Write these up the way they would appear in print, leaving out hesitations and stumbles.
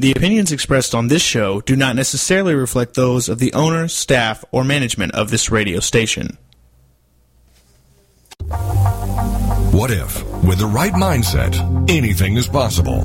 The opinions expressed on this show do not necessarily reflect those of the owner, staff, or management of this radio station. What if, with the right mindset, anything is possible?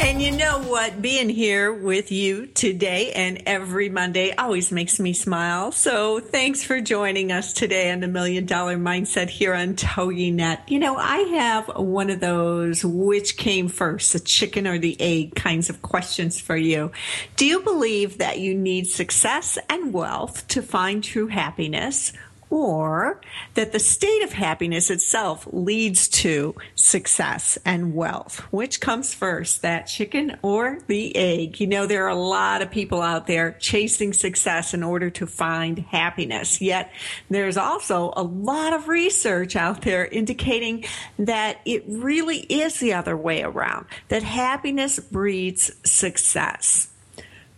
And you know what? Being here with you today and every Monday always makes me smile. So thanks for joining us today on the $1 Million Mindset here on TogiNet. You know, I have one of those which came first, the chicken or the egg kinds of questions for you. Do you believe that you need success and wealth to find true happiness? Or that the state of happiness itself leads to success and wealth? Which comes first, that chicken or the egg? You know, there are a lot of people out there chasing success in order to find happiness. Yet there's also a lot of research out there indicating that it really is the other way around, that happiness breeds success.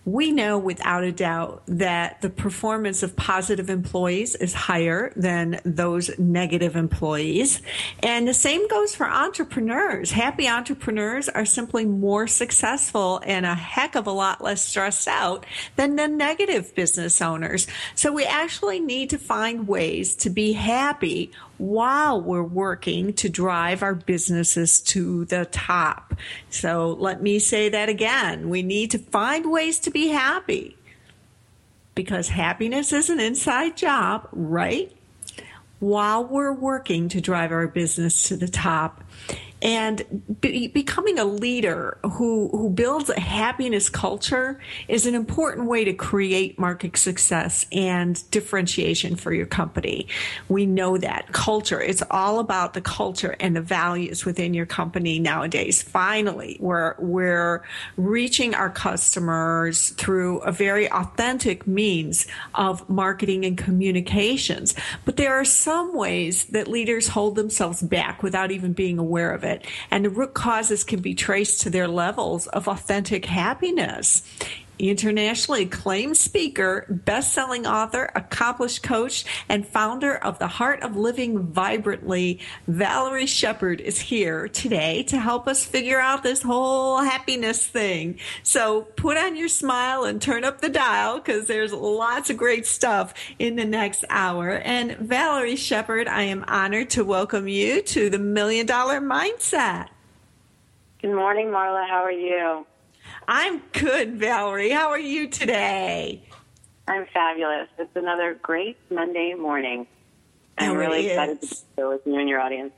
We know without a doubt that the performance of positive employees is higher than those negative employees. And the same goes for entrepreneurs. Happy entrepreneurs are simply more successful and a heck of a lot less stressed out than the negative business owners. So we actually need to find ways to be happy while we're working to drive our businesses to the top. So let me say that again. We need to find ways to be happy because happiness is an inside job, right? While we're working to drive our business to the top. And becoming a leader who builds a happiness culture is an important way to create market success and differentiation for your company. We know that. Culture. It's all about the culture and the values within your company nowadays. Finally, we're reaching our customers through a very authentic means of marketing and communications. But there are some ways that leaders hold themselves back without even being aware of it. And the root causes can be traced to their levels of authentic happiness. Internationally acclaimed speaker, best-selling author, accomplished coach, and founder of the Heart of Living Vibrantly, Valerie Sheppard is here today to help us figure out this whole happiness thing. So put on your smile and turn up the dial because there's lots of great stuff in the next hour. And Valerie Sheppard, I am honored to welcome you to the $1 Million Mindset. Good morning, Marla. How are you? I'm good, Valerie. How are you today? I'm fabulous. It's another great Monday morning. I'm really excited to be here with you and your audience.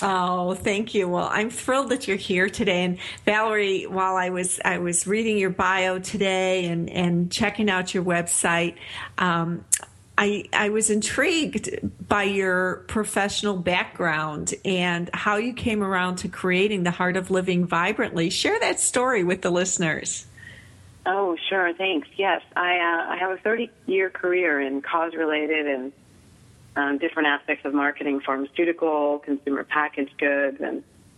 Oh, thank you. Well, I'm thrilled that you're here today. And Valerie, while I was reading your bio today and checking out your website, I was intrigued by your professional background and how you came around to creating the Heart of Living Vibrantly. Share that story with the listeners. Oh, sure. Thanks. Yes. I have a 30-year career in cause-related and different aspects of marketing, pharmaceutical, consumer packaged goods,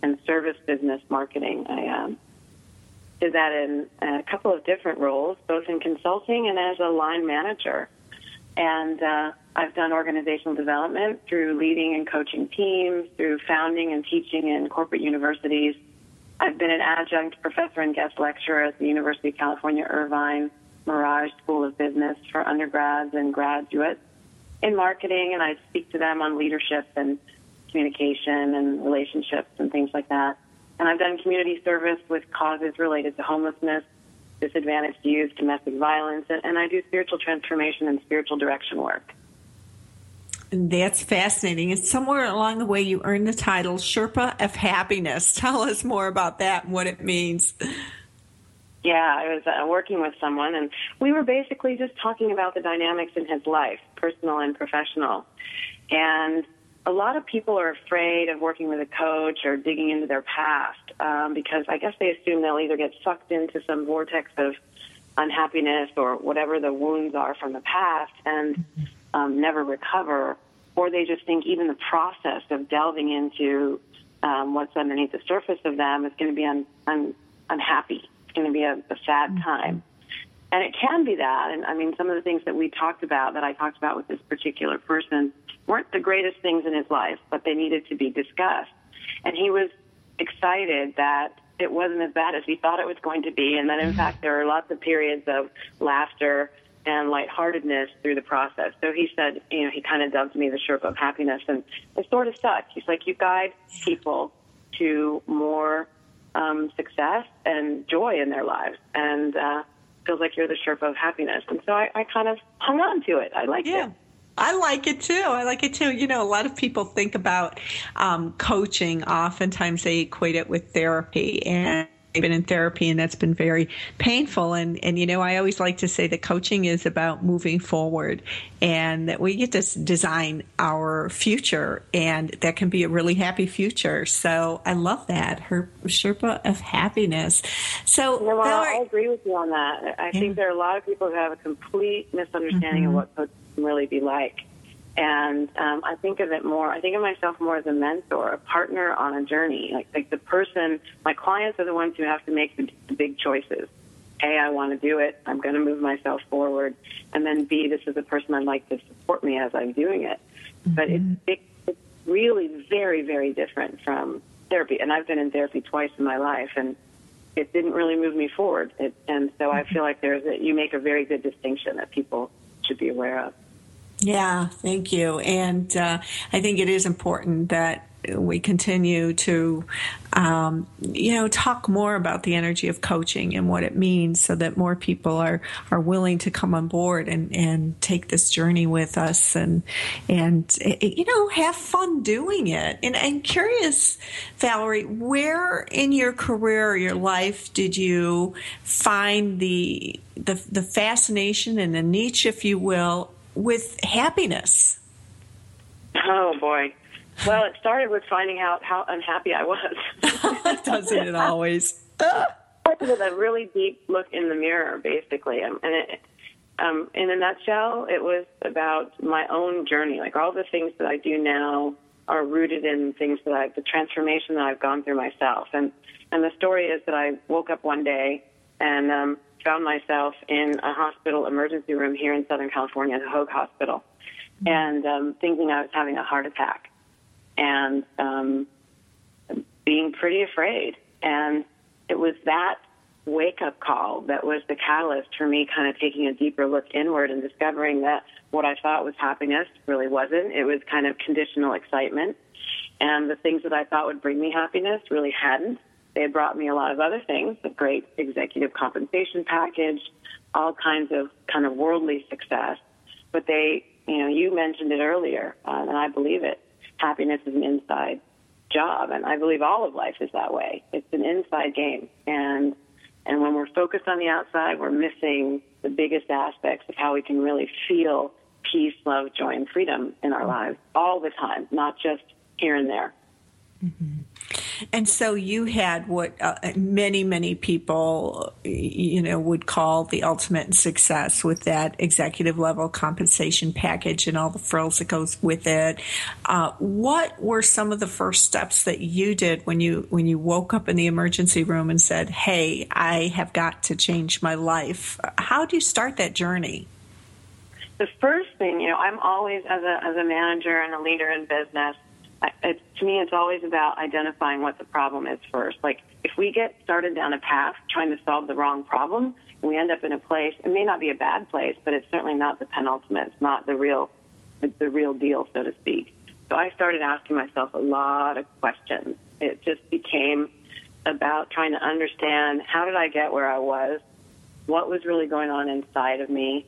and service business marketing. I did that in a couple of different roles, both in consulting and as a line manager. And I've done organizational development through leading and coaching teams, through founding and teaching in corporate universities. I've been an adjunct professor and guest lecturer at the University of California, Irvine, Mirage School of Business for undergrads and graduates in marketing. And I speak to them on leadership and communication and relationships and things like that. And I've done community service with causes related to homelessness, disadvantaged youth, domestic violence, and I do spiritual transformation and spiritual direction work. That's fascinating. And somewhere along the way, you earned the title Sherpa of Happiness. Tell us more about that and what it means. Yeah, I was working with someone, and we were basically just talking about the dynamics in his life, personal and professional. And a lot of people are afraid of working with a coach or digging into their past because I guess they assume they'll either get sucked into some vortex of unhappiness or whatever the wounds are from the past and never recover, or they just think even the process of delving into what's underneath the surface of them is going to be unhappy. It's going to be a sad time. And it can be that. And I mean, some of the things that we talked about, that I talked about with this particular person, weren't the greatest things in his life, but they needed to be discussed. And he was excited that it wasn't as bad as he thought it was going to be. And then, in fact, there are lots of periods of laughter and lightheartedness through the process. So he said, you know, he kind of dubbed me the Sherpa of happiness. And it sort of sucked. He's like, you guide people to more success and joy in their lives. And, feels like you're the Sherpa of happiness. And so I kind of hung on to it. I liked it. I like it too. You know, a lot of people think about coaching. Oftentimes they equate it with therapy, and I've been in therapy, and that's been very painful. And you know, I always like to say that coaching is about moving forward, and that we get to design our future, and that can be a really happy future. So I love that, her Sherpa of happiness. So no, I agree with you on that. I think there are a lot of people who have a complete misunderstanding of what coaching can really be like. And I think of it more, I think of myself more as a mentor, a partner on a journey. Like the person, my clients are the ones who have to make the big choices. A, I want to do it. I'm going to move myself forward. And then B, this is the person I'd like to support me as I'm doing it. But it's really very, very different from therapy. And I've been in therapy twice in my life, and it didn't really move me forward. And so I feel like you make a very good distinction that people should be aware of. Yeah, thank you. And I think it is important that we continue to, talk more about the energy of coaching and what it means so that more people are willing to come on board and take this journey with us and, you know, have fun doing it. And I'm curious, Valerie, where in your career or your life did you find the fascination and the niche, if you will, with happiness? Oh, boy. Well, it started with finding out how unhappy I was. Doesn't it always? With a really deep look in the mirror, basically. And it, in a nutshell, it was about my own journey. Like, all the things that I do now are rooted in things that the transformation that I've gone through myself. And the story is that I woke up one day and found myself in a hospital emergency room here in Southern California, the Hoag Hospital, and thinking I was having a heart attack and being pretty afraid. And it was that wake-up call that was the catalyst for me kind of taking a deeper look inward and discovering that what I thought was happiness really wasn't. It was kind of conditional excitement. And the things that I thought would bring me happiness really hadn't. They had brought me a lot of other things, a great executive compensation package, all kinds of kind of worldly success. But they, you know, you mentioned it earlier, and I believe it. Happiness is an inside job, and I believe all of life is that way. It's an inside game. And when we're focused on the outside, we're missing the biggest aspects of how we can really feel peace, love, joy, and freedom in our lives all the time, not just here and there. Mm-hmm. And so you had what many people, you know, would call the ultimate success, with that executive level compensation package and all the frills that goes with it. What were some of the first steps that you did when you woke up in the emergency room and said, "Hey, I have got to change my life"? How do you start that journey? The first thing, you know, I'm always as a manager and a leader in business. To me, it's always about identifying what the problem is first. Like, if we get started down a path trying to solve the wrong problem, we end up in a place. It may not be a bad place, but it's certainly not the penultimate. It's not the real deal, so to speak. So I started asking myself a lot of questions. It just became about trying to understand, how did I get where I was? What was really going on inside of me?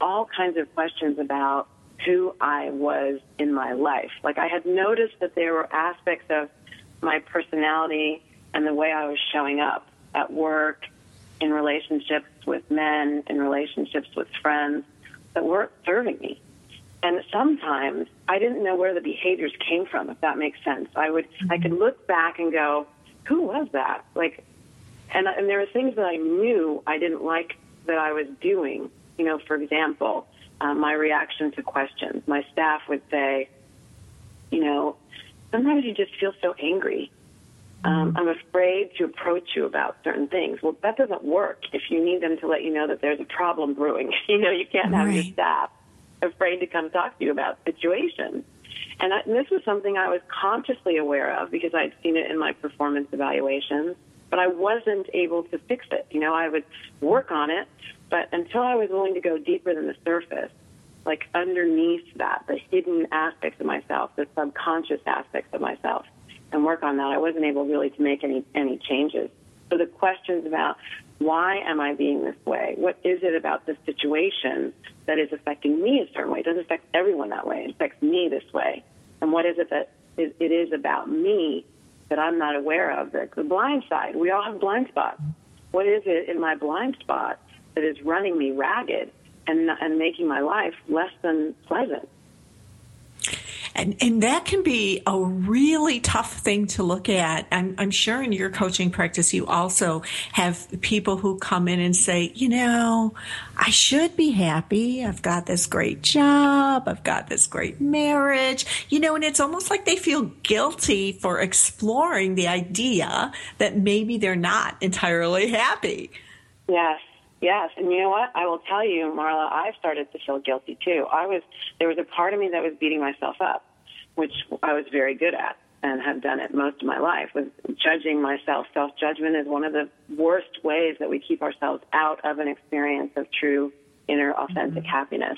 All kinds of questions about who I was in my life. Like, I had noticed that there were aspects of my personality and the way I was showing up at work in relationships with men, in relationships with friends that weren't serving me. And sometimes I didn't know where the behaviors came from, if that makes sense. I could look back and go, who was that? Like, and there were things that I knew I didn't like that I was doing. You know, for example, my reaction to questions. My staff would say, you know, sometimes you just feel so angry. I'm afraid to approach you about certain things. Well, that doesn't work if you need them to let you know that there's a problem brewing. You know, you can't have your staff afraid to come talk to you about situations. And this was something I was consciously aware of because I'd seen it in my performance evaluations, but I wasn't able to fix it. You know, I would work on it, but until I was willing to go deeper than the surface, like underneath that, the hidden aspects of myself, the subconscious aspects of myself, and work on that, I wasn't able really to make any changes. So the questions about why am I being this way? What is it about this situation that is affecting me a certain way? It doesn't affect everyone that way. It affects me this way. And what is it that it is about me that I'm not aware of? The blind side. We all have blind spots. What is it in my blind spot that is running me ragged and making my life less than pleasant? And that can be a really tough thing to look at. I'm sure in your coaching practice, you also have people who come in and say, you know, I should be happy. I've got this great job. I've got this great marriage. You know, and it's almost like they feel guilty for exploring the idea that maybe they're not entirely happy. Yes. Yes, and you know what? I will tell you, Marla, I started to feel guilty too. There was a part of me that was beating myself up, which I was very good at and have done it most of my life, was judging myself. Self-judgment is one of the worst ways that we keep ourselves out of an experience of true, inner, authentic happiness.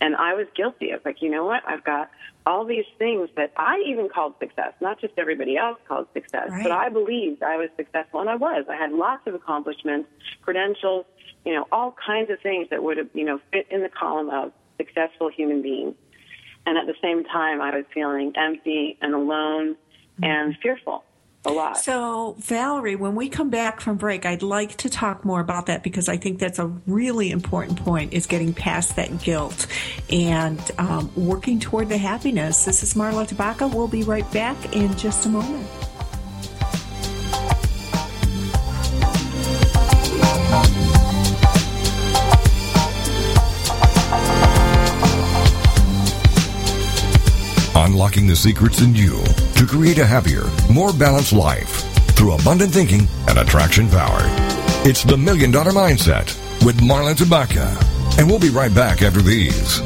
And I was guilty. I was like, you know what? I've got all these things that I even called success, not just everybody else called success, but I believed I was successful, and I was. I had lots of accomplishments, credentials, you know, all kinds of things that would have, you know, fit in the column of successful human being. And at the same time, I was feeling empty and alone and fearful a lot. So, Valerie, when we come back from break, I'd like to talk more about that because I think that's a really important point, is getting past that guilt and working toward the happiness. This is Marla Tabaka. We'll be right back in just a moment. Unlocking the secrets in you to create a happier, more balanced life through abundant thinking and attraction power. It's the $1 Million Mindset with Marla Tabaka. And we'll be right back after these.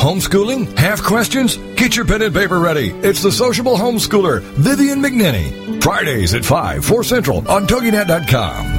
Homeschooling? Have questions? Get your pen and paper ready. It's the sociable homeschooler, Vivian McNinney. Fridays at 5, 4 Central on TogiNet.com.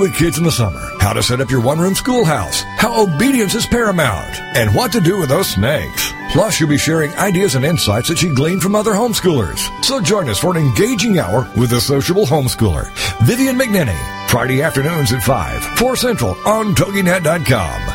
with kids in the summer? How to set up your one-room schoolhouse? How obedience is paramount? And what to do with those snakes? Plus, she'll be sharing ideas and insights that she gleaned from other homeschoolers. So join us for an engaging hour with the sociable homeschooler, Vivian McNinney, Friday afternoons at 5, 4 Central on TogiNet.com.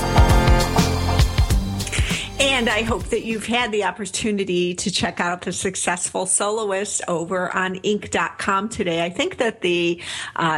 And I hope that you've had the opportunity to check out The Successful Soloist over on Inc.com today. I think that the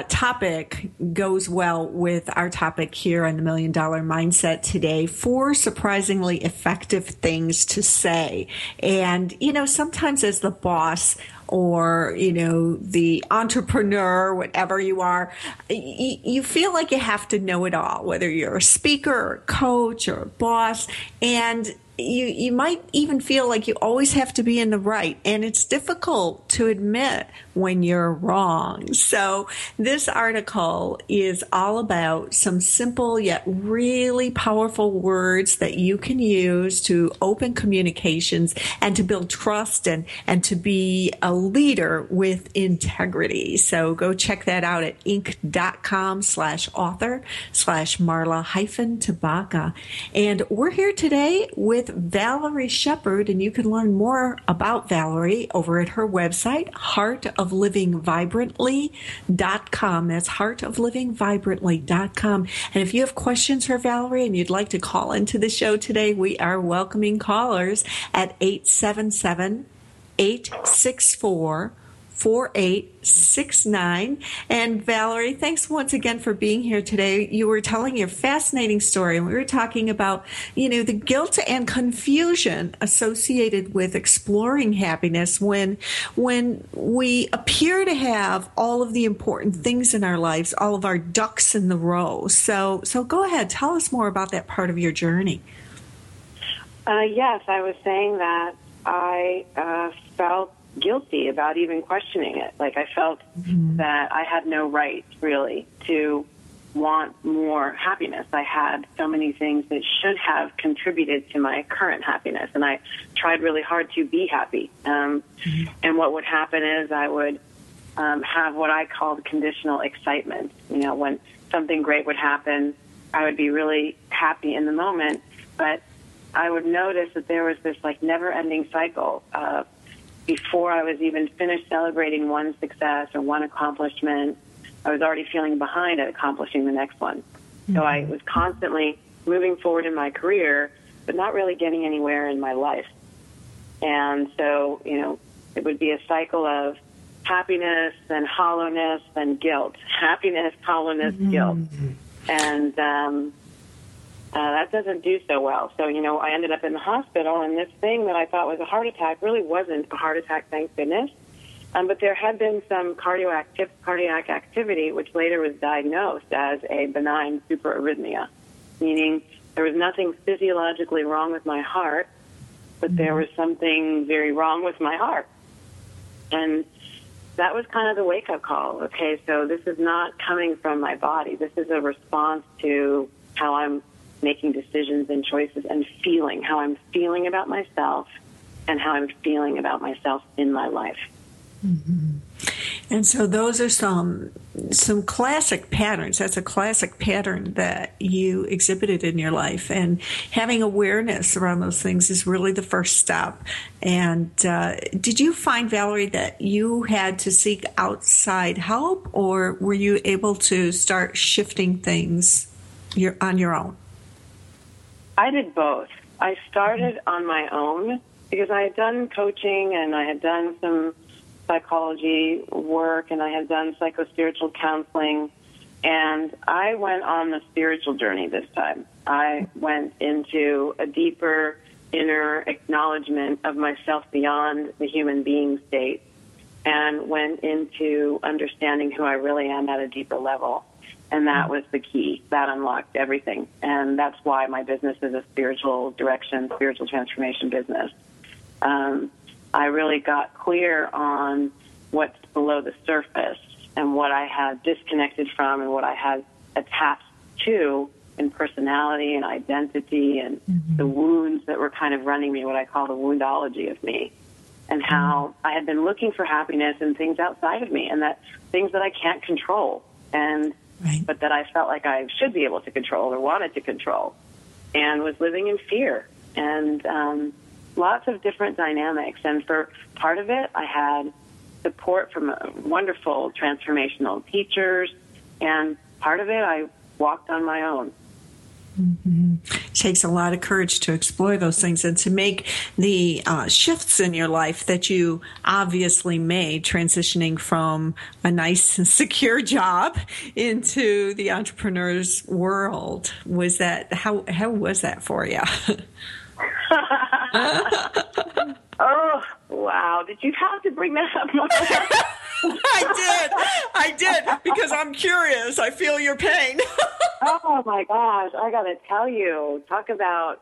topic goes well with our topic here on the $1 Million Mindset today, 4 surprisingly effective things to say. And, you know, sometimes as the boss or, you know, the entrepreneur, whatever you are, you feel like you have to know it all, whether you're a speaker or a coach or a boss, and you might even feel like you always have to be in the right, and it's difficult to admit when you're wrong. So this article is all about some simple yet really powerful words that you can use to open communications and to build trust and to be a leader with integrity. So go check that out at inc.com/author/Marla-Tabaka. And we're here today with Valerie Sheppard, and you can learn more about Valerie over at her website, heartoflivingvibrantly.com. That's heartoflivingvibrantly.com. And if you have questions for Valerie and you'd like to call into the show today, we are welcoming callers at 877-864-4869. And Valerie, thanks once again for being here today. You were telling your fascinating story, and we were talking about, you know, the guilt and confusion associated with exploring happiness when we appear to have all of the important things in our lives, all of our ducks in the row. So go ahead, tell us more about that part of your journey. Yes, I was saying that I felt guilty about even questioning it. Like, I felt that I had no right, really, to want more happiness. I had so many things that should have contributed to my current happiness, and I tried really hard to be happy. And what would happen is I would have what I called conditional excitement. You know, when something great would happen, I would be really happy in the moment, but I would notice that there was this, like, never-ending cycle of before I was even finished celebrating one success or one accomplishment, I was already feeling behind at accomplishing the next one. Mm-hmm. So I was constantly moving forward in my career, but not really getting anywhere in my life. And so, you know, it would be a cycle of happiness, then hollowness, then guilt. Happiness, hollowness, guilt. And that doesn't do so well. So, you know, I ended up in the hospital, and this thing that I thought was a heart attack really wasn't a heart attack, thank goodness. But there had been some cardiac activity, which later was diagnosed as a benign superarrhythmia, meaning there was nothing physiologically wrong with my heart, but there was something very wrong with my heart. And that was kind of the wake-up call. Okay, so this is not coming from my body. This is a response to how I'm making decisions and choices and feeling, how I'm feeling about myself and how I'm feeling about myself in my life. Mm-hmm. And so those are some classic patterns. That's a classic pattern that you exhibited in your life. And having awareness around those things is really the first step. And did you find, Valerie, that you had to seek outside help, or were you able to start shifting things on your own? I did both. I started on my own because I had done coaching and I had done some psychology work and I had done psychospiritual counseling, and I went on the spiritual journey this time. I went into a deeper inner acknowledgement of myself beyond the human being state and went into understanding who I really am at a deeper level. And that was the key. That unlocked everything. And that's why my business is a spiritual direction, spiritual transformation business. I really got clear on what's below the surface and what I had disconnected from and what I had attached to in personality and identity and the wounds that were kind of running me, what I call the woundology of me, and how I had been looking for happiness in things outside of me and that things that I can't control. But that I felt like I should be able to control or wanted to control. and was living in fear, and lots of different dynamics. And for part of it, I had support from wonderful transformational teachers, and part of it, I walked on my own. Mm-hmm. It takes a lot of courage to explore those things and to make the shifts in your life that you obviously made, transitioning from a nice and secure job into the entrepreneur's world. Was that how was that for you? Oh, wow. Did you have to bring that up? I did, because I'm curious. I feel your pain. Oh my gosh, I gotta tell you, talk about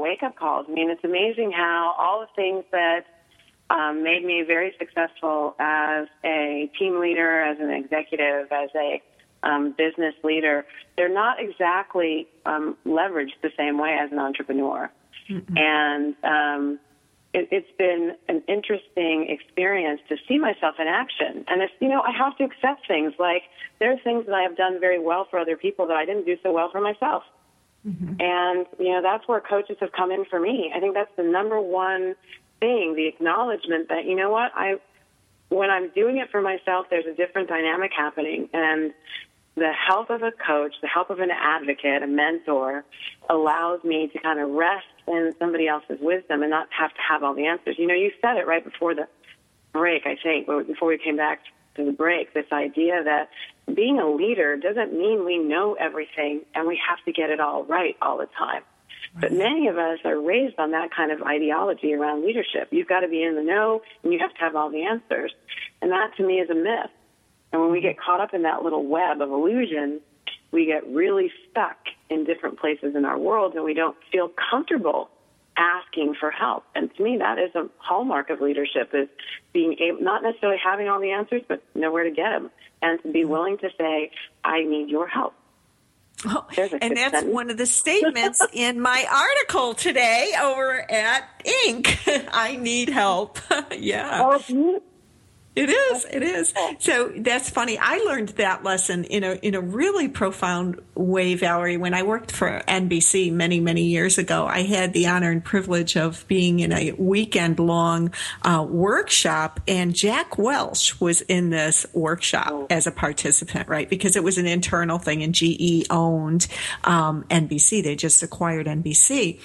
wake-up calls. I mean, it's amazing how all the things that made me very successful as a team leader, as an executive, as a business leader, they're not exactly leveraged the same way as an entrepreneur. Mm-hmm. And it's been an interesting experience to see myself in action. And, it's, you know, I have to accept things. Like, there are things that I have done very well for other people that I didn't do so well for myself. Mm-hmm. And, you know, that's where coaches have come in for me. I think that's the number one thing, the acknowledgement that, you know what, when I'm doing it for myself, there's a different dynamic happening. And the help of a coach, the help of an advocate, a mentor, allows me to kind of rest in somebody else's wisdom and not have to have all the answers. You know, you said it right before the break, I think, before we came back to the break, this idea that being a leader doesn't mean we know everything and we have to get it all right all the time. Right. But many of us are raised on that kind of ideology around leadership. You've got to be in the know and you have to have all the answers. And that, to me, is a myth. And when we get caught up in that little web of illusion, we get really stuck in different places in our world, and we don't feel comfortable asking for help. And to me, that is a hallmark of leadership, is being able, not necessarily having all the answers, but know where to get them, and to be willing to say, I need your help. Oh, and that's sentence. One of the statements in my article today over at Inc. I need help. Yeah. Oh, It is. So that's funny. I learned that lesson in a really profound way, Valerie. When I worked for NBC many years ago, I had the honor and privilege of being in a weekend-long workshop, and Jack Welch was in this workshop as a participant, right? Because it was an internal thing, and GE owned NBC. They just acquired NBC.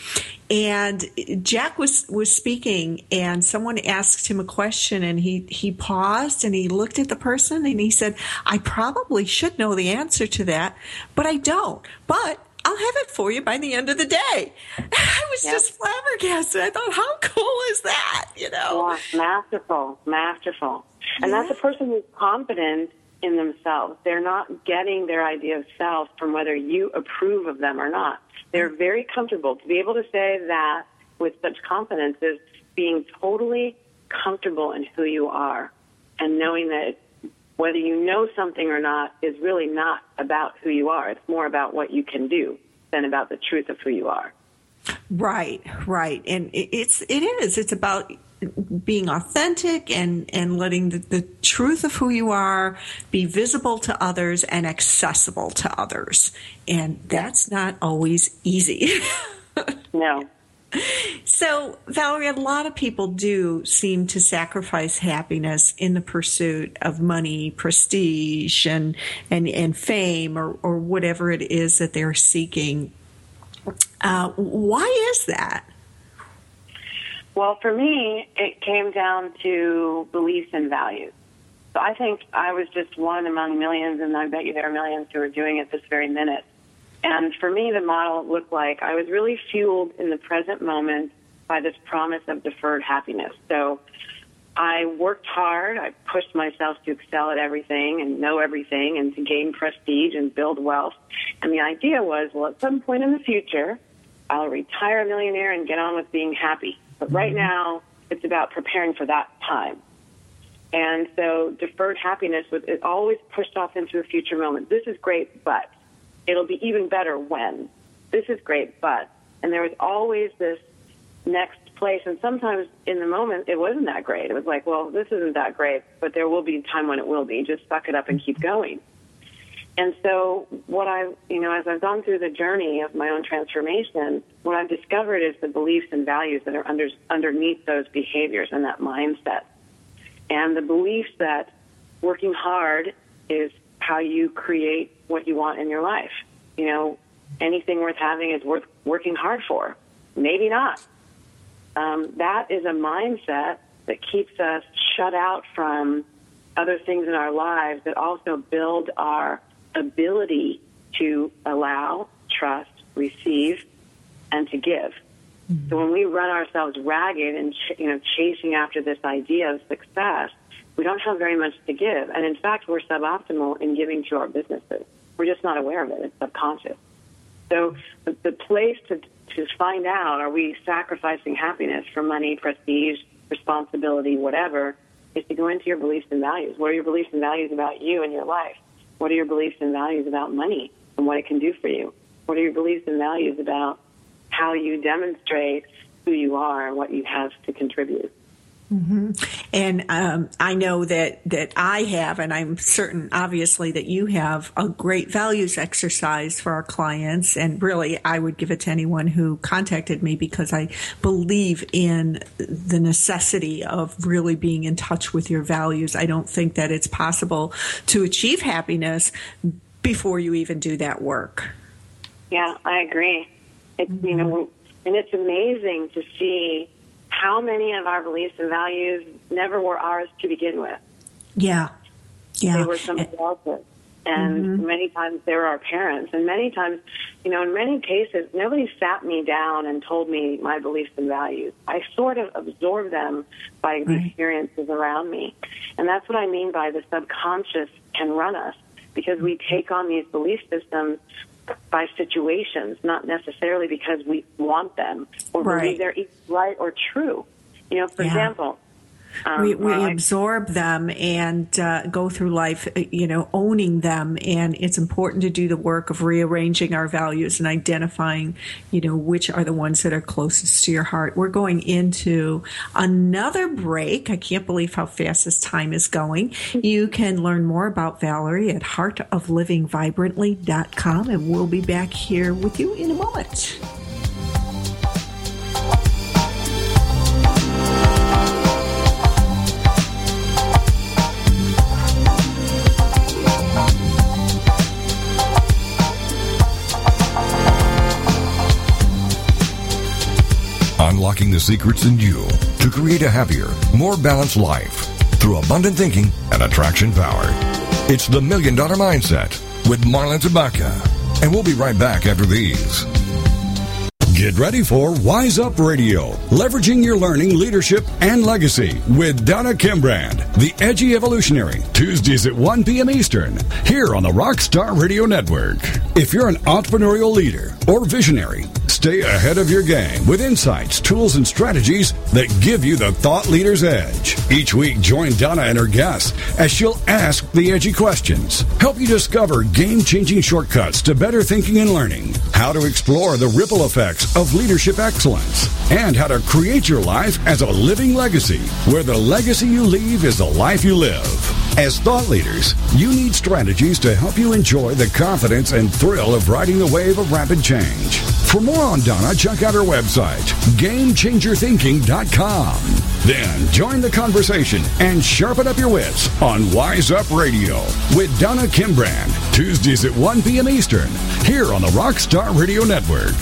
And Jack was speaking, and someone asked him a question, and he paused and he looked at the person and he said, I probably should know the answer to that, but I don't. But I'll have it for you by the end of the day. I was just flabbergasted. I thought, how cool is that? You know? Yeah, masterful. And that's a person who's confident in themselves. They're not getting their idea of self from whether you approve of them or not. They're very comfortable. To be able to say that with such confidence is being totally comfortable in who you are, and knowing that whether you know something or not is really not about who you are. It's more about what you can do than about the truth of who you are. Right. And it's about being authentic and letting the truth of who you are be visible to others and accessible to others. And that's not always easy. No. So, Valerie, a lot of people do seem to sacrifice happiness in the pursuit of money, prestige, and fame, or whatever it is that they're seeking. Why is that? Well, for me, it came down to beliefs and values. So I think I was just one among millions, and I bet you there are millions who are doing it this very minute. And for me, the model looked like I was really fueled in the present moment by this promise of deferred happiness. So I worked hard. I pushed myself to excel at everything and know everything and to gain prestige and build wealth. And the idea was, well, at some point in the future, I'll retire a millionaire and get on with being happy. But right now, it's about preparing for that time. And so deferred happiness was always pushed off into a future moment. This is great, but it'll be even better when. This is great, but. And there was always this next place. And sometimes in the moment, it wasn't that great. It was like, well, this isn't that great, but there will be a time when it will be. Just suck it up and keep going. And so what I've, as I've gone through the journey of my own transformation, what I've discovered is the beliefs and values that are underneath those behaviors and that mindset. And the beliefs that working hard is how you create what you want in your life. You know, anything worth having is worth working hard for. Maybe not. That is a mindset that keeps us shut out from other things in our lives that also build our ability to allow, trust, receive, and to give. Mm-hmm. So when we run ourselves ragged and chasing after this idea of success, we don't have very much to give. And in fact, we're suboptimal in giving to our businesses. We're just not aware of it. It's subconscious. So the place to find out, are we sacrificing happiness for money, prestige, responsibility, whatever, is to go into your beliefs and values. What are your beliefs and values about you and your life? What are your beliefs and values about money and what it can do for you? What are your beliefs and values about how you demonstrate who you are and what you have to contribute? Mm-hmm. And I know that I have, and I'm certain, obviously, that you have a great values exercise for our clients. And really, I would give it to anyone who contacted me because I believe in the necessity of really being in touch with your values. I don't think that it's possible to achieve happiness before you even do that work. Yeah, I agree. It's, mm-hmm. And it's amazing to see how many of our beliefs and values never were ours to begin with. Yeah. They were somebody else's. And mm-hmm. many times they were our parents. And many times, in many cases, nobody sat me down and told me my beliefs and values. I sort of absorbed them by the experiences around me. And that's what I mean by the subconscious can run us, because we take on these belief systems by situations, not necessarily because we want them or believe they're right or true. For example, we absorb them and go through life, owning them. And it's important to do the work of rearranging our values and identifying, which are the ones that are closest to your heart. We're going into another break. I can't believe how fast this time is going. You can learn more about Valerie at heartoflivingvibrantly.com. And we'll be back here with you in a moment. Unlocking the secrets in you to create a happier, more balanced life through abundant thinking and attraction power. It's the $1 Million Mindset with Marla Tabaka. And we'll be right back after these. Get ready for Wise Up Radio, leveraging your learning, leadership, and legacy with Donna Kimbrand, the edgy evolutionary, Tuesdays at 1 p.m. Eastern, here on the Rockstar Radio Network. If you're an entrepreneurial leader or visionary, stay ahead of your game with insights, tools, and strategies that give you the thought leader's edge. Each week, join Donna and her guests as she'll ask the edgy questions, help you discover game-changing shortcuts to better thinking and learning, how to explore the ripple effects of leadership excellence, and how to create your life as a living legacy, where the legacy you leave is the life you live. As thought leaders, you need strategies to help you enjoy the confidence and thrill of riding the wave of rapid change. For more on Donna, check out her website, GameChangerThinking.com. Then join the conversation and sharpen up your wits on Wise Up Radio with Donna Kimbrand, Tuesdays at 1 p.m. Eastern, here on the Rockstar Radio Network.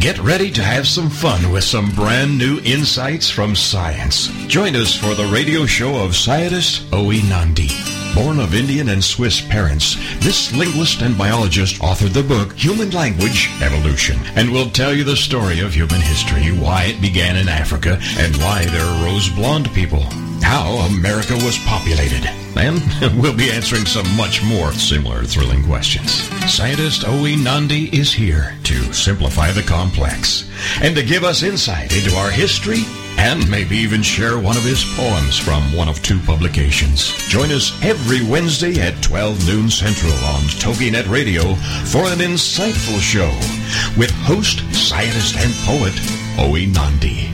Get ready to have some fun with some brand new insights from science. Join us for the radio show of scientist Oe Nandi. Born of Indian and Swiss parents, this linguist and biologist authored the book Human Language Evolution and will tell you the story of human history, why it began in Africa, and why there arose blonde people, how America was populated. And we'll be answering some much more similar thrilling questions. Scientist Oe Nandi is here to simplify the complex and to give us insight into our history, and maybe even share one of his poems from one of two publications. Join us every Wednesday at 12 noon Central on TogiNet Radio for an insightful show with host, scientist, and poet Oe Nandi.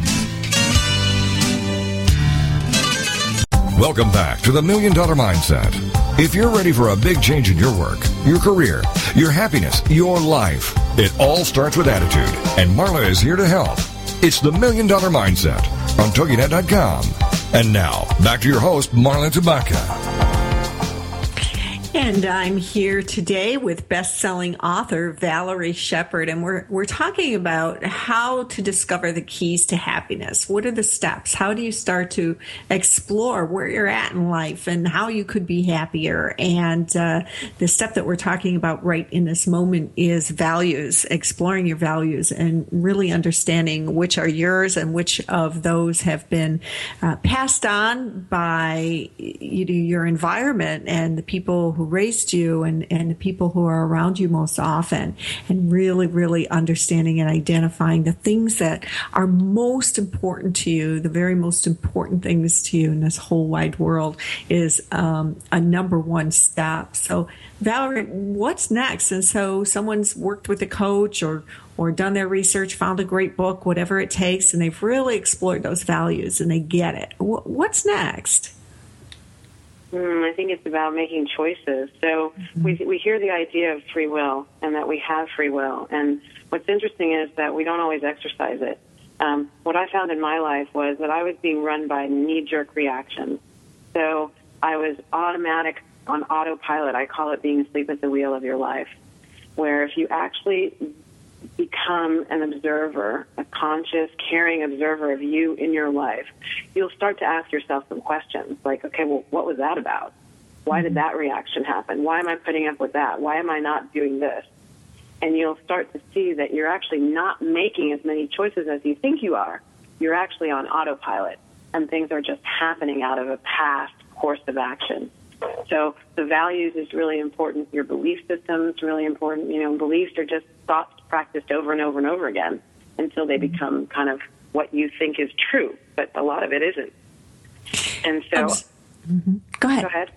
Welcome back to the $1 Million Mindset. If you're ready for a big change in your work, your career, your happiness, your life, it all starts with attitude, and Marla is here to help. It's the $1 Million Mindset on TogiNet.com. And now, back to your host, Marla Tabaka. And I'm here today with best-selling author Valerie Sheppard, and we're talking about how to discover the keys to happiness. What are the steps? How do you start to explore where you're at in life and how you could be happier? And the step that we're talking about right in this moment is values, exploring your values and really understanding which are yours and which of those have been passed on by your environment and the people who raised you and the people who are around you most often, and really, really understanding and identifying the things that are most important to you. The very most important things to you in this whole wide world is a number one step. So Valerie, what's next? And so someone's worked with a coach or done their research, found a great book, whatever it takes, and they've really explored those values and they get it. What's next? I think it's about making choices. So we hear the idea of free will and that we have free will. And what's interesting is that we don't always exercise it. What I found in my life was that I was being run by knee-jerk reactions. So I was automatic on autopilot. I call it being asleep at the wheel of your life, where if you actually become an observer, a conscious, caring observer of you in your life, you'll start to ask yourself some questions like, okay, well, what was that about? Why did that reaction happen? Why am I putting up with that? Why am I not doing this? And you'll start to see that you're actually not making as many choices as you think you are. You're actually on autopilot, and things are just happening out of a past course of action. So the values is really important. Your belief system is really important. You know, beliefs are just thoughts practiced over and over and over again until they become kind of what you think is true, but a lot of it isn't. And so... Go ahead.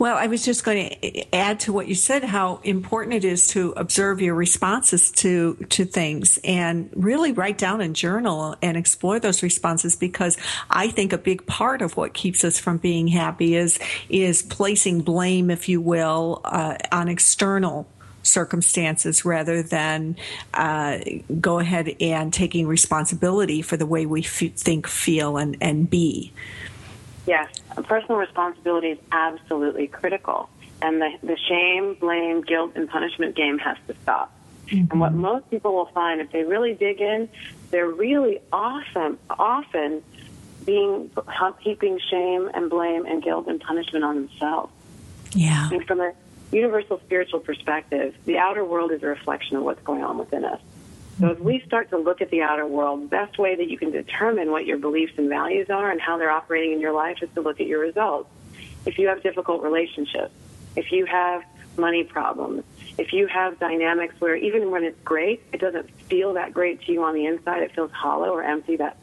Well, I was just going to add to what you said, how important it is to observe your responses to things and really write down and journal and explore those responses, because I think a big part of what keeps us from being happy is placing blame, if you will, on external circumstances rather than go ahead and taking responsibility for the way we think, feel, and be. Yes, personal responsibility is absolutely critical. And the shame, blame, guilt, and punishment game has to stop. Mm-hmm. And what most people will find, if they really dig in, they're really often heaping shame and blame and guilt and punishment on themselves. Yeah. And from a universal spiritual perspective, the outer world is a reflection of what's going on within us. So if we start to look at the outer world, the best way that you can determine what your beliefs and values are and how they're operating in your life is to look at your results. If you have difficult relationships, if you have money problems, if you have dynamics where even when it's great, it doesn't feel that great to you on the inside, it feels hollow or empty, that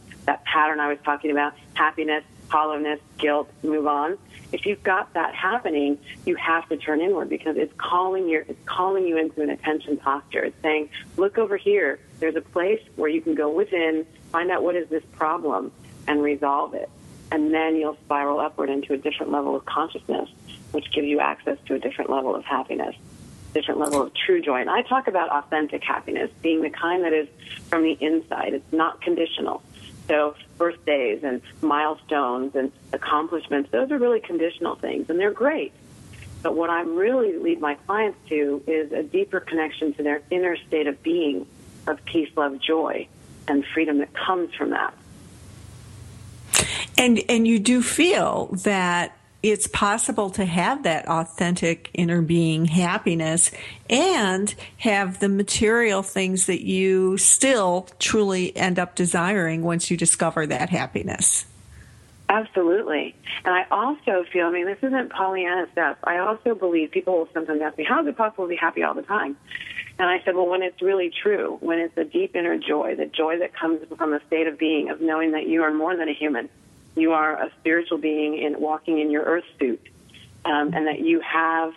pattern I was talking about, happiness, hollowness, guilt, move on. If you've got that happening, you have to turn inward, because it's calling you into an attention posture. It's saying, look over here. There's a place where you can go within, find out what is this problem, and resolve it. And then you'll spiral upward into a different level of consciousness, which gives you access to a different level of happiness, different level of true joy. And I talk about authentic happiness being the kind that is from the inside. It's not conditional. So birthdays and milestones and accomplishments, those are really conditional things, and they're great. But what I really lead my clients to is a deeper connection to their inner state of being, of peace, love, joy, and freedom that comes from that. And you do feel that it's possible to have that authentic inner being happiness and have the material things that you still truly end up desiring once you discover that happiness. Absolutely. And I also feel, I mean, this isn't Pollyanna stuff. I also believe people will sometimes ask me, how is it possible to be happy all the time? And I said, well, when it's really true, when it's a deep inner joy, the joy that comes from a state of being, of knowing that you are more than a human. You are a spiritual being walking in your earth suit, and that you have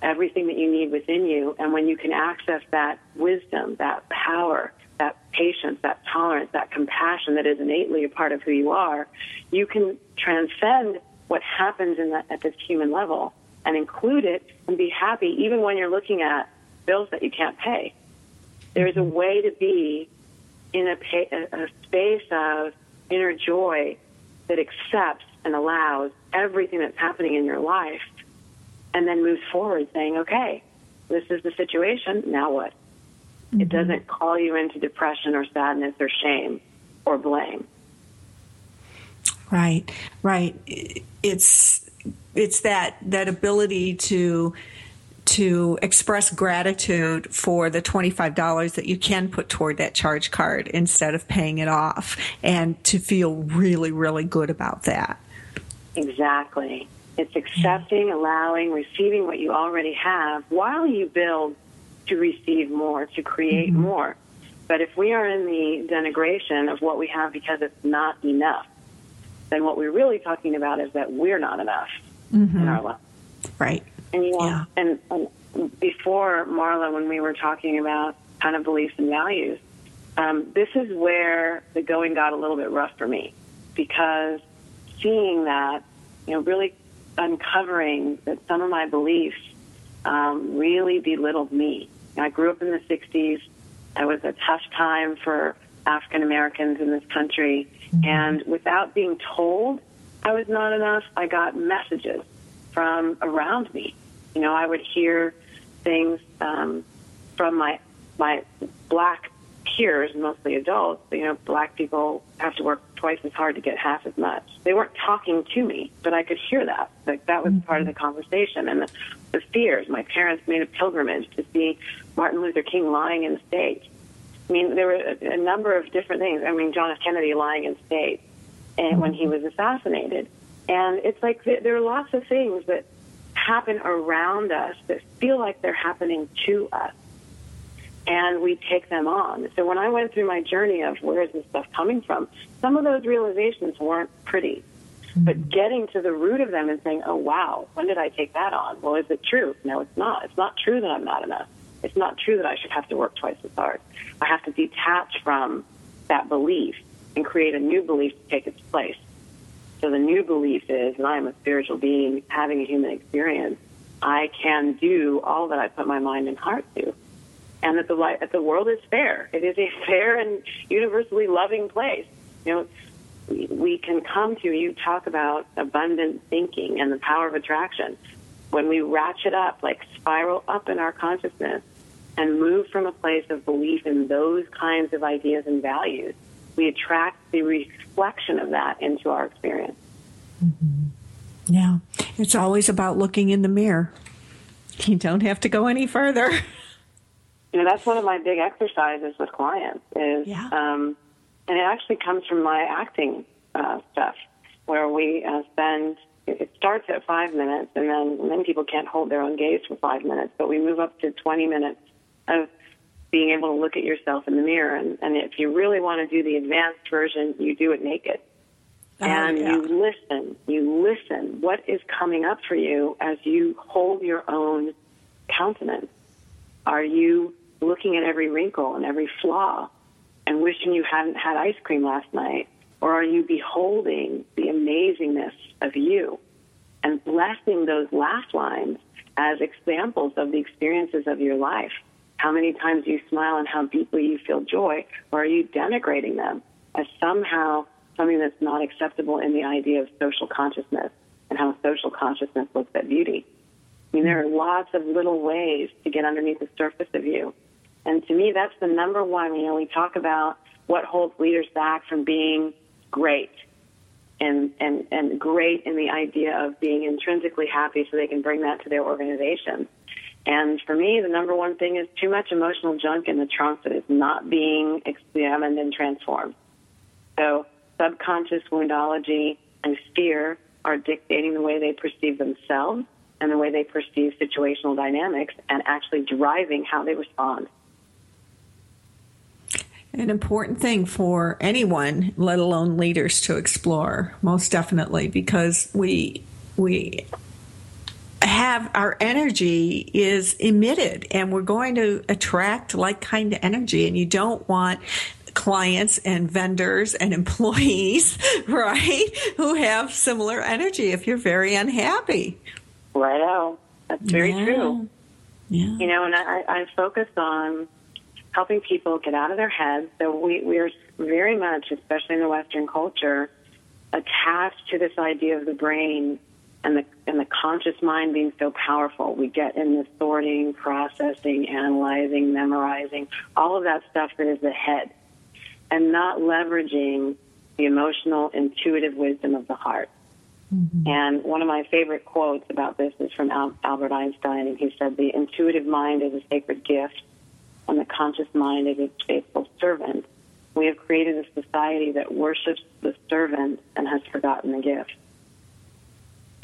everything that you need within you. And when you can access that wisdom, that power, that patience, that tolerance, that compassion that is innately a part of who you are, you can transcend what happens in that, at this human level, and include it and be happy even when you're looking at bills that you can't pay. There is a way to be in a space of inner joy that accepts and allows everything that's happening in your life, and then moves forward saying, okay, this is the situation, now what? Mm-hmm. It doesn't call you into depression or sadness or shame or blame. Right, right. It's that ability to express gratitude for the $25 that you can put toward that charge card instead of paying it off, and to feel really, really good about that. Exactly. It's accepting, allowing, receiving what you already have while you build to receive more, to create mm-hmm. more. But if we are in the denigration of what we have because it's not enough, then what we're really talking about is that we're not enough mm-hmm. in our life. Right. And, and before, Marla, when we were talking about kind of beliefs and values, this is where the going got a little bit rough for me, because seeing that, you know, really uncovering that some of my beliefs really belittled me. I grew up in the 60s. It was a tough time for African Americans in this country. Mm-hmm. And without being told I was not enough, I got messages from around me. You know, I would hear things from my black peers, mostly adults. You know, black people have to work twice as hard to get half as much. They weren't talking to me, but I could hear that. Like, that was mm-hmm. part of the conversation. And the fears. My parents made a pilgrimage to see Martin Luther King lying in state. I mean, there were a number of different things. I mean, John F. Kennedy lying in state and when he was assassinated. And it's like there are lots of things that happen around us that feel like they're happening to us, and we take them on. So when I went through my journey of where is this stuff coming from, some of those realizations weren't pretty. Mm-hmm. But getting to the root of them and saying, oh, wow, when did I take that on? Well, is it true? No, it's not. It's not true that I'm not enough. It's not true that I should have to work twice as hard. I have to detach from that belief and create a new belief to take its place. So the new belief is that I am a spiritual being having a human experience. I can do all that I put my mind and heart to. And that the world is fair. It is a fair and universally loving place. You know, we can come to, you talk about abundant thinking and the power of attraction. When we ratchet up, like spiral up in our consciousness and move from a place of belief in those kinds of ideas and values, we attract the reflection of that into our experience. Mm-hmm. Yeah. It's always about looking in the mirror. You don't have to go any further. You know, that's one of my big exercises with clients is, and it actually comes from my acting stuff, where we spend, it starts at 5 minutes, and then people can't hold their own gaze for 5 minutes, but we move up to 20 minutes of being able to look at yourself in the mirror. And if you really want to do the advanced version, you do it naked. You listen. What is coming up for you as you hold your own countenance? Are you looking at every wrinkle and every flaw and wishing you hadn't had ice cream last night? Or are you beholding the amazingness of you and blessing those laugh lines as examples of the experiences of your life? How many times you smile and how deeply you feel joy? Or are you denigrating them as somehow something that's not acceptable in the idea of social consciousness and how social consciousness looks at beauty? I mean, there are lots of little ways to get underneath the surface of you. And to me, that's the number one. You know, we talk about what holds leaders back from being great and great in the idea of being intrinsically happy so they can bring that to their organization. And for me, the number one thing is too much emotional junk in the trunk that is not being examined and transformed. So subconscious woundology and fear are dictating the way they perceive themselves and the way they perceive situational dynamics, and actually driving how they respond. An important thing for anyone, let alone leaders, to explore, most definitely, because we have our energy is emitted, and we're going to attract like kind of energy, and you don't want clients and vendors and employees, right, who have similar energy if you're very unhappy. Right out. That's very true. Yeah. You know, and I focus on helping people get out of their heads. So we are very much, especially in the Western culture, attached to this idea of the brain and the conscious mind being so powerful. We get in this sorting, processing, analyzing, memorizing, all of that stuff that is the head, and not leveraging the emotional, intuitive wisdom of the heart. Mm-hmm. And one of my favorite quotes about this is from Albert Einstein, and he said, the intuitive mind is a sacred gift, and the conscious mind is a faithful servant. We have created a society that worships the servant and has forgotten the gift.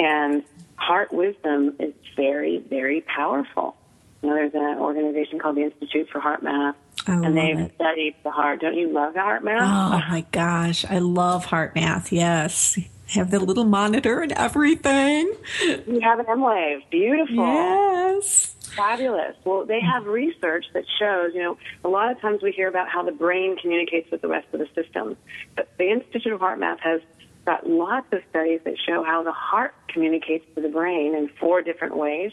And heart wisdom is very, very powerful. You know, there's an organization called the Institute for Heart Math, and they've studied the heart. Don't you love heart math? Oh, my gosh. I love heart math, yes. Have the little monitor and everything. You have an M-Wave. Beautiful. Yes. Fabulous. Well, they have research that shows, you know, a lot of times we hear about how the brain communicates with the rest of the system. But the Institute of Heart Math has got lots of studies that show how the heart communicates to the brain in four different ways,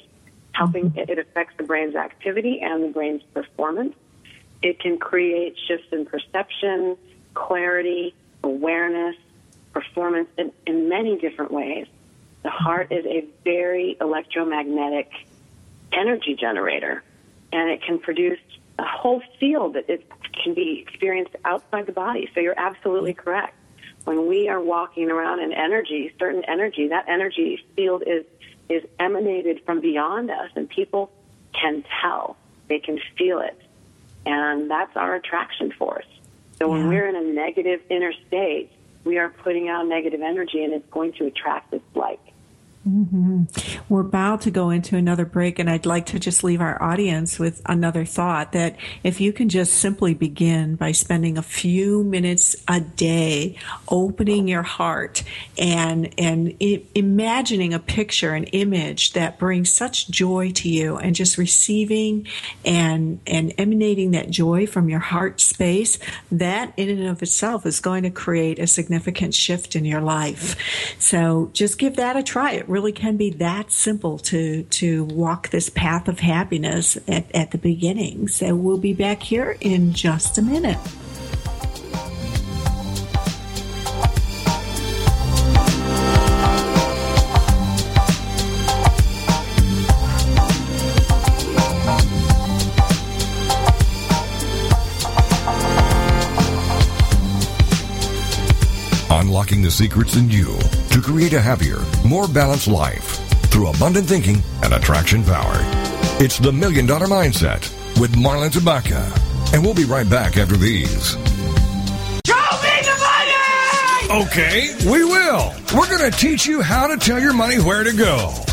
helping it affects the brain's activity and the brain's performance. It can create shifts in perception, clarity, awareness, performance in many different ways. The heart is a very electromagnetic energy generator, and it can produce a whole field that it can be experienced outside the body. So you're absolutely correct. When we are walking around in energy, certain energy, that energy field is emanated from beyond us, and people can tell. They can feel it, and that's our attraction force. So when we're in a negative inner state, we are putting out negative energy, and it's going to attract this light. Mm-hmm. We're about to go into another break, and I'd like to just leave our audience with another thought, that if you can just simply begin by spending a few minutes a day opening your heart and imagining a picture, an image that brings such joy to you, and just receiving and emanating that joy from your heart space, that in and of itself is going to create a significant shift in your life. So just give that a try. It really can be that simple to walk this path of happiness at the beginning. So we'll be back here in just a minute. Unlocking the secrets in you to create a happier, more balanced life through abundant thinking and attraction power. It's the $1 Million Mindset with Marla Tabaka. And we'll be right back after these. Show me the money! Okay, we will. We're going to teach you how to tell your money where to go.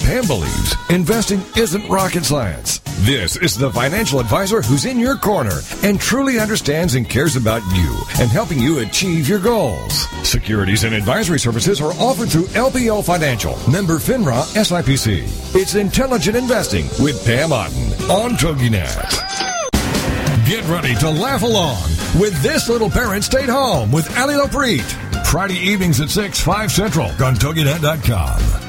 Pam believes investing isn't rocket science. This is the financial advisor who's in your corner and truly understands and cares about you and helping you achieve your goals. Securities and advisory services are offered through LPL Financial, member FINRA, SIPC. It's Intelligent Investing with Pam Otten on TogiNet. Get ready to laugh along with This Little Parent Stayed Home with Allie Lopreet. Friday evenings at 6, 5 Central on TogiNet.com.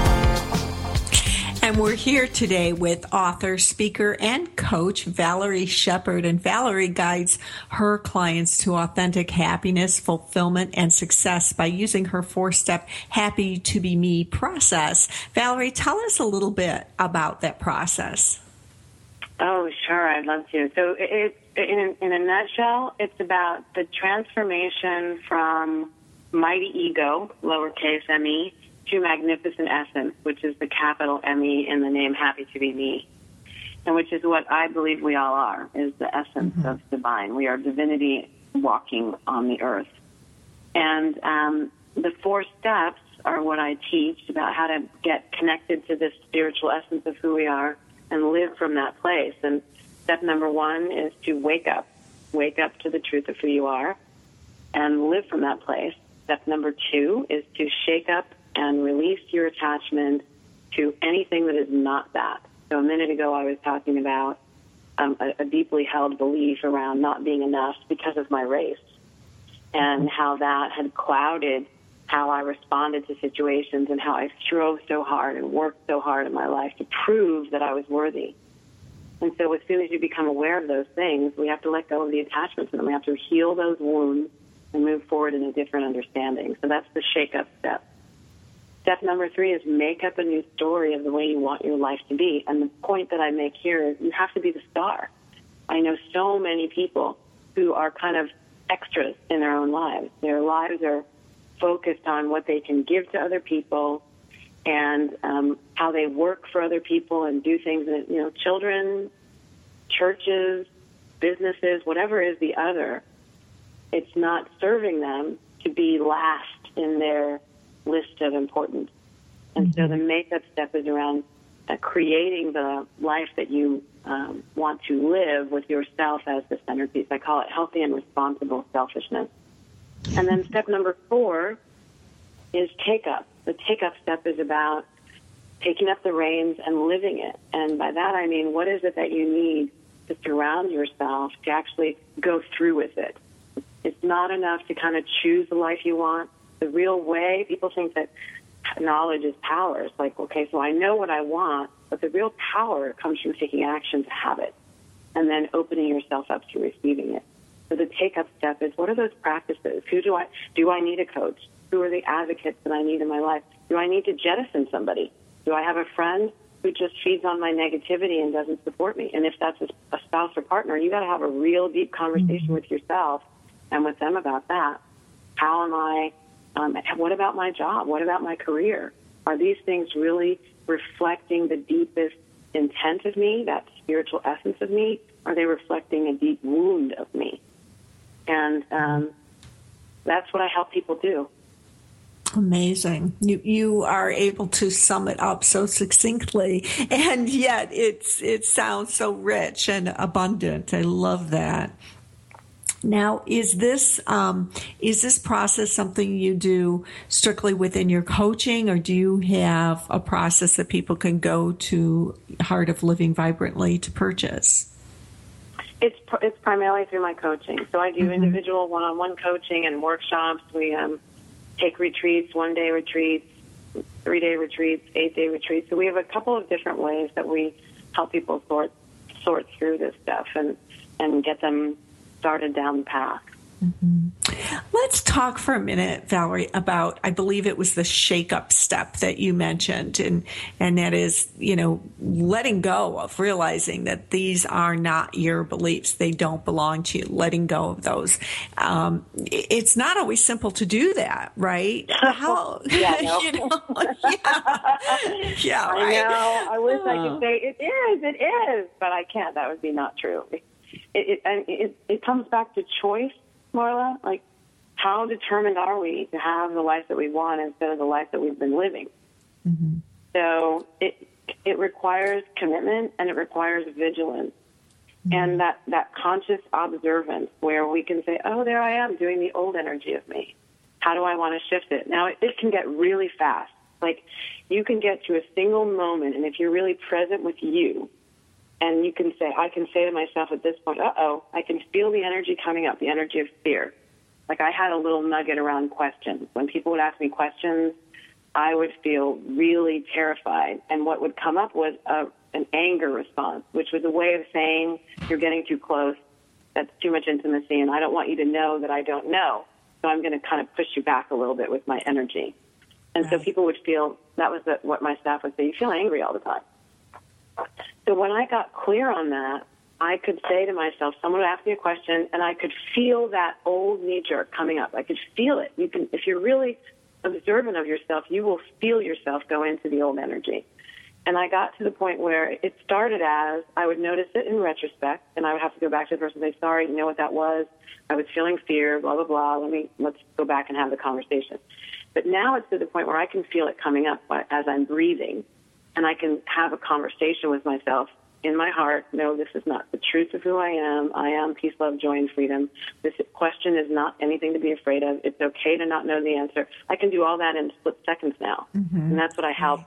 And we're here today with author, speaker, and coach Valerie Sheppard. And Valerie guides her clients to authentic happiness, fulfillment, and success by using her 4-step Happy to Be Me process. Valerie, tell us a little bit about that process. Oh, sure. I'd love to. So in a nutshell, it's about the transformation from mighty ego, lowercase me, to magnificent essence, which is the capital ME in the name Happy to Be Me, and which is what I believe we all are, is the essence mm-hmm. of divine. We are divinity walking on the earth. And the 4 steps are what I teach about how to get connected to this spiritual essence of who we are and live from that place. And step number 1 is to wake up. Wake up to the truth of who you are and live from that place. Step number 2 is to shake up and release your attachment to anything that is not that. So a minute ago I was talking about a deeply held belief around not being enough because of my race and how that had clouded how I responded to situations and how I strove so hard and worked so hard in my life to prove that I was worthy. And so as soon as you become aware of those things, we have to let go of the attachments, and we have to heal those wounds and move forward in a different understanding. So that's the shake-up step. Step number 3 is make up a new story of the way you want your life to be. And the point that I make here is you have to be the star. I know so many people who are kind of extras in their own lives. Their lives are focused on what they can give to other people, and how they work for other people and do things that, you know, children, churches, businesses, whatever is the other. It's not serving them to be last in their list of importance. And so the makeup step is around creating the life that you want to live with yourself as the centerpiece. I call it healthy and responsible selfishness. And then step number 4 is take up. The take-up step is about taking up the reins and living it. And by that I mean, what is it that you need to surround yourself to actually go through with it? It's not enough to kind of choose the life you want. The real way, people think that knowledge is power. It's like, okay, so I know what I want, but the real power comes from taking action to have it and then opening yourself up to receiving it. So the take-up step is, what are those practices? Who do I need a coach? Who are the advocates that I need in my life? Do I need to jettison somebody? Do I have a friend who just feeds on my negativity and doesn't support me? And if that's a spouse or partner, you got to have a real deep conversation with yourself and with them about that. How am I? What about my job? What about my career? Are these things really reflecting the deepest intent of me, that spiritual essence of me? Are they reflecting a deep wound of me? And that's what I help people do. Amazing. You are able to sum it up so succinctly, and yet it sounds so rich and abundant. I love that. Now, is this process something you do strictly within your coaching, or do you have a process that people can go to Heart of Living Vibrantly to purchase? It's primarily through my coaching. So I do individual one-on-one coaching and workshops. We take retreats, one-day retreats, 3-day retreats, 8-day retreats. So we have a couple of different ways that we help people sort through this stuff and get them started down the path. Mm-hmm. Let's talk for a minute, Valerie, about, I believe it was the shake-up step that you mentioned, and that is, you know, letting go of realizing that these are not your beliefs. They don't belong to you, letting go of those. It's not always simple to do that, right? How? Yeah, no. You know? Yeah, right? I know. I wish I could say it is, but I can't. That would be not true. It comes back to choice, Marla, like how determined are we to have the life that we want instead of the life that we've been living? Mm-hmm. So it requires commitment and it requires vigilance. Mm-hmm. And that conscious observance where we can say, oh, there I am doing the old energy of me. How do I want to shift it? Now, it can get really fast. Like, you can get to a single moment, and if you're really present with you, and you can say, I can say to myself at this point, uh-oh, I can feel the energy coming up, the energy of fear. Like, I had a little nugget around questions. When people would ask me questions, I would feel really terrified. And what would come up was an anger response, which was a way of saying, you're getting too close, that's too much intimacy, and I don't want you to know that I don't know. So I'm going to kind of push you back a little bit with my energy. And right. So people would feel, that was what my staff would say, you feel angry all the time. So when I got clear on that, I could say to myself, someone would ask me a question, and I could feel that old knee-jerk coming up. I could feel it. You can, if you're really observant of yourself, you will feel yourself go into the old energy. And I got to the point where it started as I would notice it in retrospect, and I would have to go back to the person and say, sorry, you know what that was? I was feeling fear, blah, blah, blah. Let's go back and have the conversation. But now it's to the point where I can feel it coming up as I'm breathing, and I can have a conversation with myself in my heart. No, this is not the truth of who I am. I am peace, love, joy, and freedom. This question is not anything to be afraid of. It's okay to not know the answer. I can do all that in split seconds now, mm-hmm. and that's what I help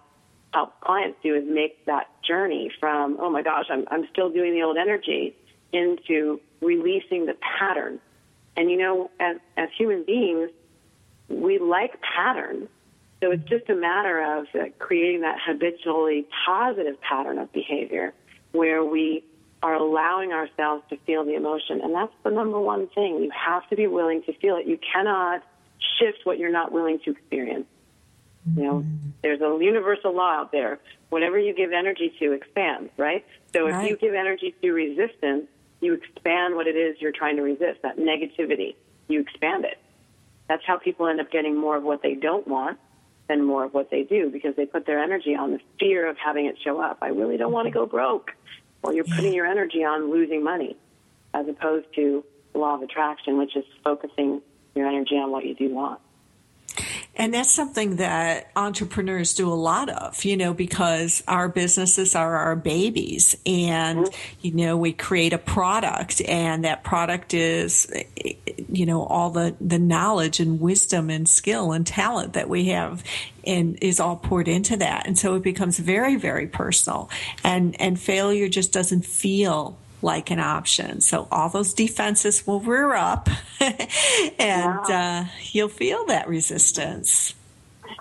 clients do, is make that journey from, oh, my gosh, I'm still doing the old energy, into releasing the pattern. And, you know, as human beings, we like patterns. So it's just a matter of creating that habitually positive pattern of behavior where we are allowing ourselves to feel the emotion. And that's the number one thing. You have to be willing to feel it. You cannot shift what you're not willing to experience. Mm-hmm. You know, there's a universal law out there. Whatever you give energy to expands, right? So if you give energy to resistance, you expand what it is you're trying to resist, that negativity. You expand it. That's how people end up getting more of what they don't want than more of what they do, because they put their energy on the fear of having it show up. I really don't want to go broke. Well, you're putting your energy on losing money, as opposed to the law of attraction, which is focusing your energy on what you do want. And that's something that entrepreneurs do a lot of, you know, because our businesses are our babies, and, you know, we create a product, and that product is, you know, all the knowledge and wisdom and skill and talent that we have, and is all poured into that. And so it becomes very, very personal, and failure just doesn't feel like an option. So all those defenses will rear up, and you'll feel that resistance.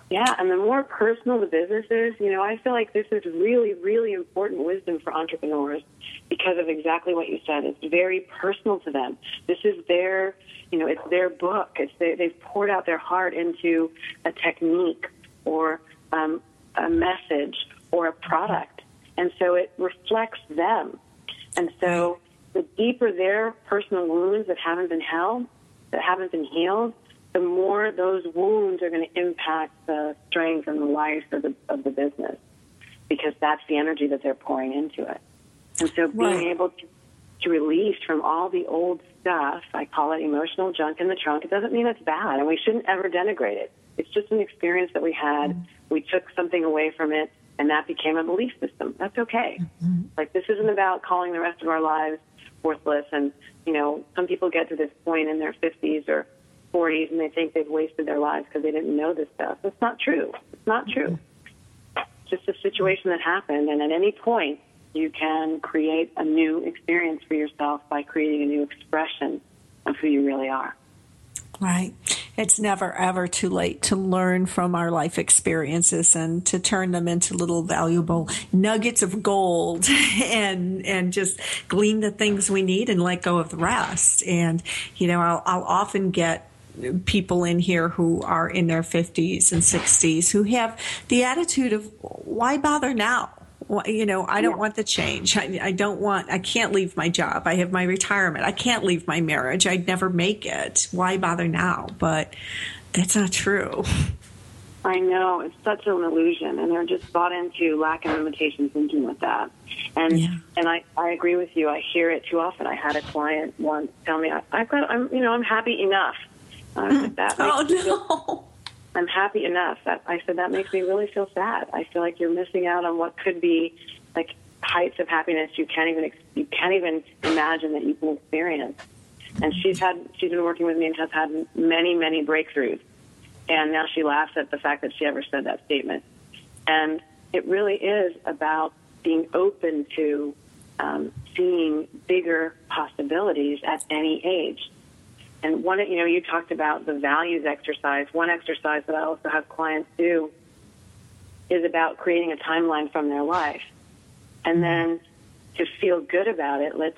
Yeah, and the more personal the business is, you know, I feel like this is really, really important wisdom for entrepreneurs, because of exactly what you said. It's very personal to them. This is their, you know, it's their book. It's they've poured out their heart into a technique or a message or a product, and so it reflects them. And so the deeper their personal wounds that haven't been held, that haven't been healed, the more those wounds are going to impact the strength and the life of the business, because that's the energy that they're pouring into it. And so being able to release from all the old stuff, I call it emotional junk in the trunk. It doesn't mean it's bad, and we shouldn't ever denigrate it. It's just an experience that we had. Mm-hmm. We took something away from it, and that became a belief system. That's okay. Mm-hmm. Like, this isn't about calling the rest of our lives worthless. And, you know, some people get to this point in their 50s or 40s, and they think they've wasted their lives because they didn't know this stuff. That's not true. It's not true. It's just a situation that happened. And at any point, you can create a new experience for yourself by creating a new expression of who you really are. Right. It's never, ever too late to learn from our life experiences and to turn them into little valuable nuggets of gold, and just glean the things we need and let go of the rest. And, you know, I'll often get people in here who are in their 50s and 60s who have the attitude of, why bother now? You know, I don't want the change. I can't leave my job. I have my retirement. I can't leave my marriage. I'd never make it. Why bother now? But that's not true. I know. It's such an illusion. And they're just bought into lack and limitation thinking with that. And I agree with you. I hear it too often. I had a client once tell me, I'm happy enough. I said, that I'm happy enough. I said, that makes me really feel sad. I feel like you're missing out on what could be like heights of happiness you can't even imagine that you can experience. And she's been working with me and has had many, many breakthroughs. And now she laughs at the fact that she ever said that statement. And it really is about being open to seeing bigger possibilities at any age. And one, you know, you talked about the values exercise. One exercise that I also have clients do is about creating a timeline from their life. And then to feel good about it, let's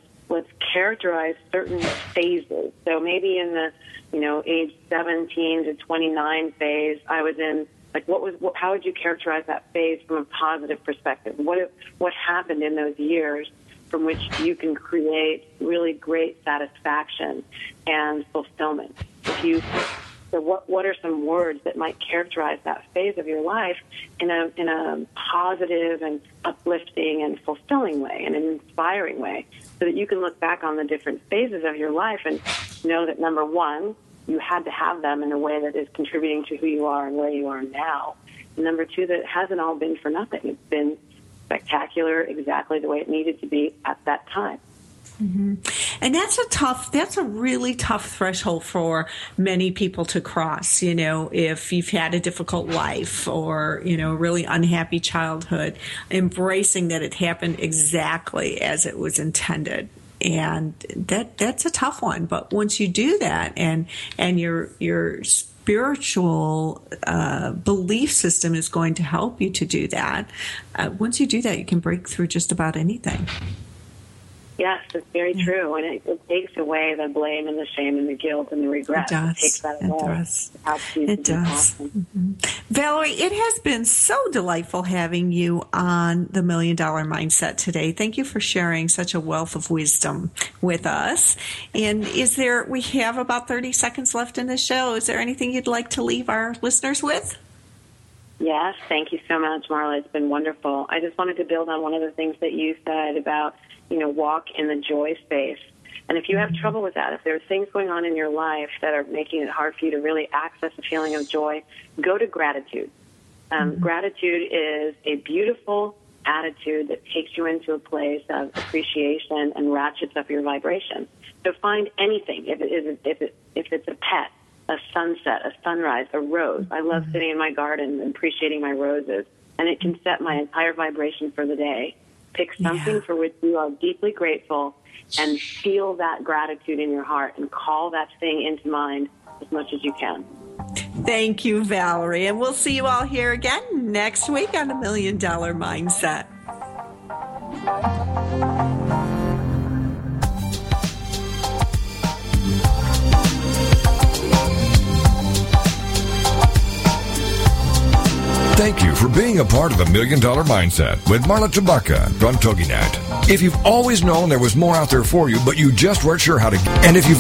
characterize certain phases. So maybe in the, you know, age 17 to 29 phase, I was in, like, how would you characterize that phase from a positive perspective? What happened in those years from which you can create really great satisfaction and fulfillment? So what are some words that might characterize that phase of your life in a positive and uplifting and fulfilling way and an inspiring way, so that you can look back on the different phases of your life and know that, number one, you had to have them in a way that is contributing to who you are and where you are now. And number two, that it hasn't all been for nothing. It's been spectacular, exactly the way it needed to be at that time. Mm-hmm. And that's a really tough threshold for many people to cross. You know, if you've had a difficult life or, you know, really unhappy childhood, embracing that it happened exactly as it was intended. And that's a tough one. But once you do that and your spiritual belief system is going to help you to do that, once you do that, you can break through just about anything. Yes, it's very true, and it takes away the blame and the shame and the guilt and the regret. It does. It takes that away. It does. Mm-hmm. Valerie, it has been so delightful having you on the $1 Million Mindset today. Thank you for sharing such a wealth of wisdom with us. And we have about 30 seconds left in the show. Is there anything you'd like to leave our listeners with? Yes, thank you so much, Marla. It's been wonderful. I just wanted to build on one of the things that you said about, you know, walk in the joy space. And if you have trouble with that, if there are things going on in your life that are making it hard for you to really access the feeling of joy, go to gratitude. Gratitude is a beautiful attitude that takes you into a place of appreciation and ratchets up your vibration. So find anything. If it's a pet, a sunset, a sunrise, a rose. I love sitting in my garden and appreciating my roses, and it can set my entire vibration for the day. Pick something for which you are deeply grateful and feel that gratitude in your heart and call that thing into mind as much as you can. Thank you, Valerie. And we'll see you all here again next week on the $1 Million Mindset. Thank you for being a part of the $1 Million Mindset with Marla Tabaka from TogiNet. If you've always known there was more out there for you, but you just weren't sure how to, and if you've